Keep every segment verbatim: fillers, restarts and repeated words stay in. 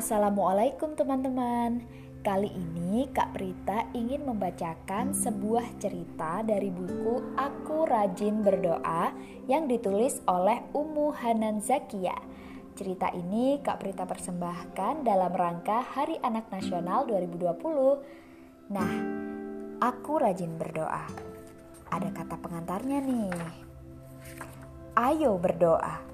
Assalamualaikum teman-teman. Kali ini Kak Prita ingin membacakan sebuah cerita dari buku Aku Rajin Berdoa yang ditulis oleh Ummu Hanan Zakia. Cerita ini Kak Prita persembahkan dalam rangka Hari Anak Nasional dua ribu dua puluh. Nah, Aku Rajin Berdoa. Ada kata pengantarnya nih. Ayo berdoa.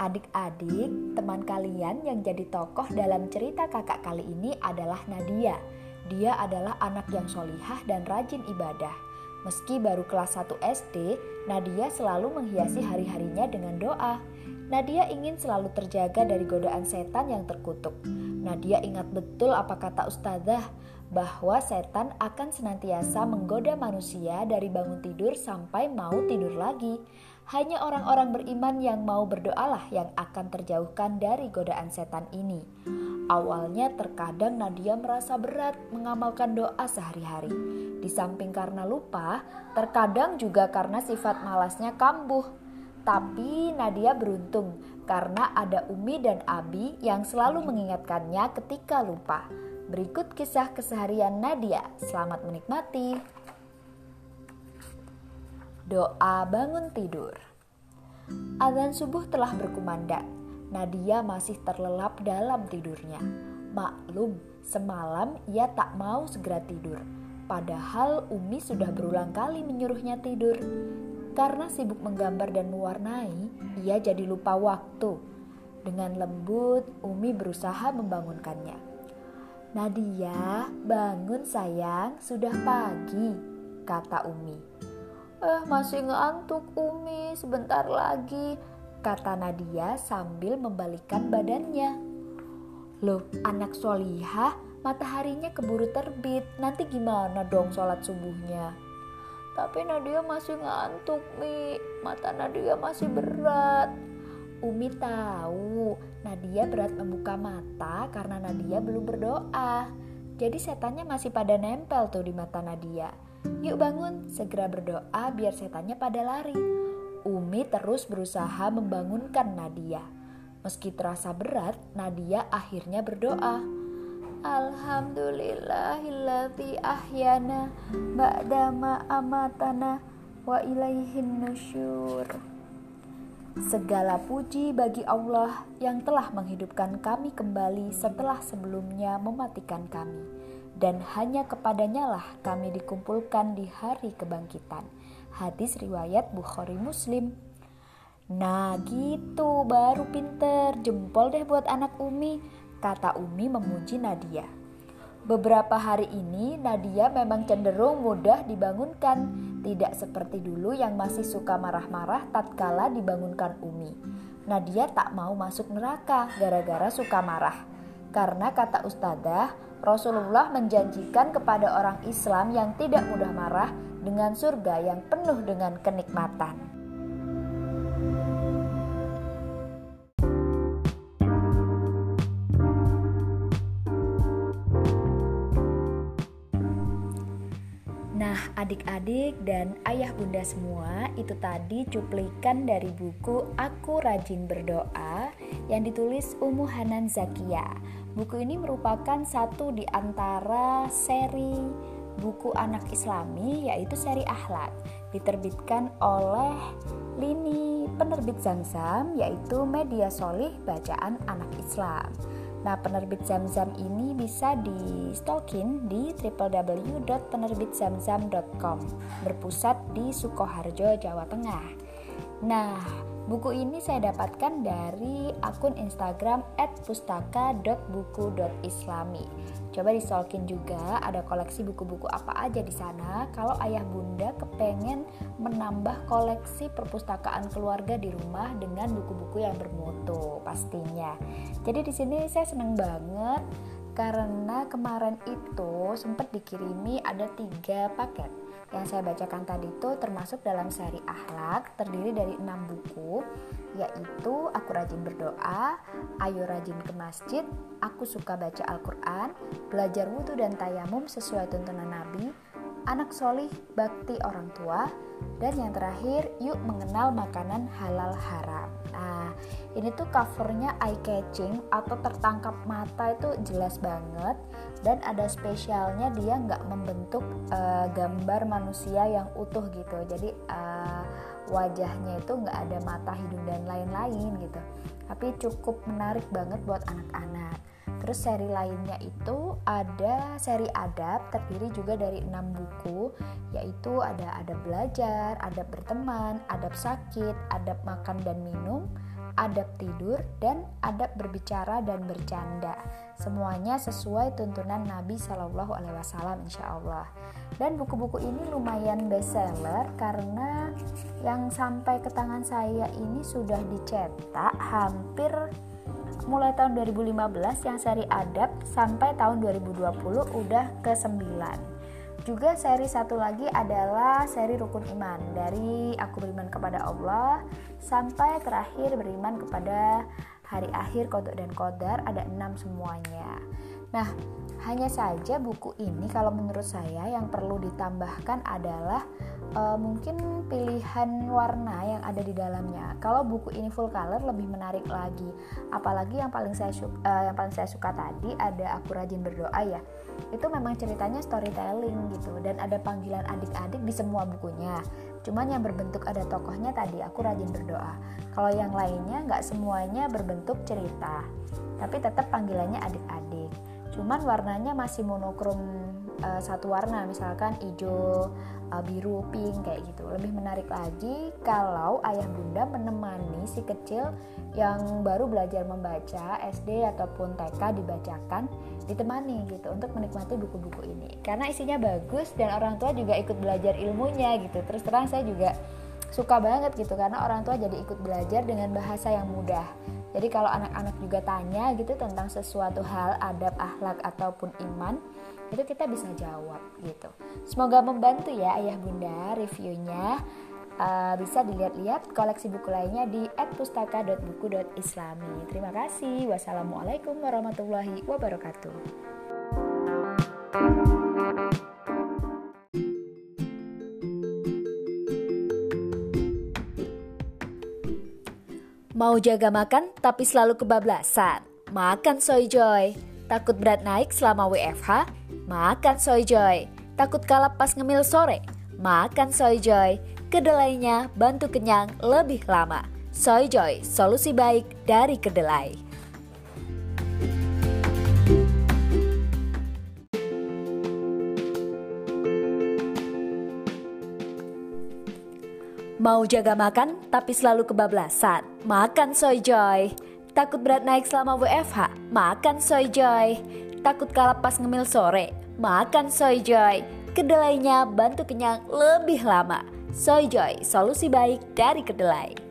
Adik-adik, teman kalian yang jadi tokoh dalam cerita kakak kali ini adalah Nadia. Dia adalah anak yang solihah dan rajin ibadah. Meski baru kelas satu S D, Nadia selalu menghiasi hari-harinya dengan doa. Nadia ingin selalu terjaga dari godaan setan yang terkutuk. Nadia ingat betul apa kata ustazah, bahwa setan akan senantiasa menggoda manusia dari bangun tidur sampai mau tidur lagi. Hanya orang-orang beriman yang mau berdoalah yang akan terjauhkan dari godaan setan ini. Awalnya terkadang Nadia merasa berat mengamalkan doa sehari-hari. Di samping karena lupa, terkadang juga karena sifat malasnya kambuh. Tapi Nadia beruntung karena ada Umi dan Abi yang selalu mengingatkannya ketika lupa. Berikut kisah keseharian Nadia. Selamat menikmati. Doa bangun tidur. Azan subuh telah berkumandang. Nadia masih terlelap dalam tidurnya. Maklum, semalam ia tak mau segera tidur. Padahal Umi sudah berulang kali menyuruhnya tidur. Karena sibuk menggambar dan mewarnai, ia jadi lupa waktu. Dengan lembut, Umi berusaha membangunkannya. "Nadia, bangun sayang, sudah pagi," kata Umi. Eh masih ngantuk Umi, sebentar lagi," kata Nadia sambil membalikkan badannya. "Loh, anak solihah, mataharinya keburu terbit, nanti gimana dong sholat subuhnya?" "Tapi Nadia masih ngantuk Mi, mata Nadia masih berat." Umi tahu Nadia berat membuka mata karena Nadia belum berdoa. Jadi setannya masih pada nempel tuh di mata Nadia. "Yuk bangun, segera berdoa biar setannya pada lari." Umi terus berusaha membangunkan Nadia. Meski terasa berat, Nadia akhirnya berdoa. "Alhamdulillahillati ahyana ba'da ma amatana wa ilaihin nusyur." Segala puji bagi Allah yang telah menghidupkan kami kembali setelah sebelumnya mematikan kami. Dan hanya kepadanyalah kami dikumpulkan di hari kebangkitan. Hadis riwayat Bukhari Muslim. Nah gitu, baru pinter. Jempol deh buat anak Umi, kata Umi memuji Nadia. Beberapa hari ini Nadia memang cenderung mudah dibangunkan. Tidak seperti dulu yang masih suka marah-marah tatkala dibangunkan Umi. Nadia tak mau masuk neraka gara-gara suka marah. Karena kata ustazah, Rasulullah menjanjikan kepada orang Islam yang tidak mudah marah dengan surga yang penuh dengan kenikmatan. Nah, adik-adik dan ayah bunda semua, itu tadi cuplikan dari buku Aku Rajin Berdoa yang ditulis Ummu Hanan Zakia. Buku ini merupakan satu di antara seri buku anak Islami, yaitu seri Akhlak, diterbitkan oleh lini penerbit Zamzam, yaitu media solih bacaan anak Islam. Nah, penerbit Zamzam ini bisa di-stalkin di double-u double-u double-u dot penerbit zamzam dot com, berpusat di Sukoharjo, Jawa Tengah. Nah, buku ini saya dapatkan dari akun Instagram et pustaka dot buku dot islami. Coba distalkin juga, ada koleksi buku-buku apa aja di sana. Kalau ayah bunda kepengen menambah koleksi perpustakaan keluarga di rumah dengan buku-buku yang bermutu pastinya. Jadi di sini saya seneng banget karena kemarin itu sempat dikirimi ada tiga paket. Yang saya bacakan tadi itu termasuk dalam seri Akhlak, terdiri dari enam buku, yaitu Aku Rajin Berdoa, Ayo Rajin ke Masjid, Aku Suka Baca Al-Quran, Belajar Wudu dan Tayamum Sesuai Tuntunan Nabi, anak solih, bakti orang tua, dan yang terakhir, yuk mengenal makanan halal haram. Nah, ini tuh covernya eye catching atau tertangkap mata itu jelas banget, dan ada spesialnya dia nggak membentuk uh, gambar manusia yang utuh gitu. Jadi uh, wajahnya itu nggak ada mata, hidung, dan lain-lain gitu. Tapi cukup menarik banget buat anak-anak. Terus seri lainnya itu ada seri adab, terdiri juga dari enam buku, yaitu ada adab belajar, adab berteman, adab sakit, adab makan dan minum, adab tidur, dan adab berbicara dan bercanda. Semuanya sesuai tuntunan Nabi Shallallahu Alaihi Wasallam, insyaallah. Dan buku-buku ini lumayan bestseller karena yang sampai ke tangan saya ini sudah dicetak hampir mulai tahun dua ribu lima belas yang seri adab sampai tahun dua ribu dua puluh udah ke sembilan. Juga seri satu lagi adalah seri Rukun Iman, dari aku beriman kepada Allah sampai terakhir beriman kepada hari akhir, qada dan qadar, ada enam semuanya. Nah, hanya saja buku ini kalau menurut saya yang perlu ditambahkan adalah e, mungkin pilihan warna yang ada di dalamnya. Kalau buku ini full color lebih menarik lagi. Apalagi yang paling saya suka, e, yang paling saya suka tadi ada Aku Rajin Berdoa ya. Itu memang ceritanya storytelling gitu, dan ada panggilan adik-adik di semua bukunya. Cuman yang berbentuk ada tokohnya tadi Aku Rajin Berdoa. Kalau yang lainnya nggak semuanya berbentuk cerita, tapi tetap panggilannya adik-adik. Cuman warnanya masih monokrom e, satu warna, misalkan hijau, e, biru, pink kayak gitu. Lebih menarik lagi kalau ayah bunda menemani si kecil yang baru belajar membaca S D ataupun T K, dibacakan, ditemani gitu untuk menikmati buku-buku ini. Karena isinya bagus dan orang tua juga ikut belajar ilmunya gitu. Terus terang saya juga suka banget gitu karena orang tua jadi ikut belajar dengan bahasa yang mudah. Jadi kalau anak-anak juga tanya gitu tentang sesuatu hal, adab, akhlak, ataupun iman, itu kita bisa jawab gitu. Semoga membantu ya ayah bunda reviewnya. Uh, bisa dilihat-lihat koleksi buku lainnya di at pustaka dot buku dot islami. Terima kasih. Wassalamualaikum warahmatullahi wabarakatuh. Mau jaga makan tapi selalu kebablasan? Makan Soyjoy. Takut berat naik selama W F H? Makan Soyjoy. Takut kalap pas ngemil sore? Makan Soyjoy. Kedelainya bantu kenyang lebih lama. Soyjoy, solusi baik dari kedelai. Mau jaga makan tapi selalu kebablasan? Makan Soyjoy. Takut berat naik selama W F H? Makan Soyjoy. Takut kalap pas ngemil sore? Makan Soyjoy. Kedelainya bantu kenyang lebih lama. Soyjoy, solusi baik dari kedelai.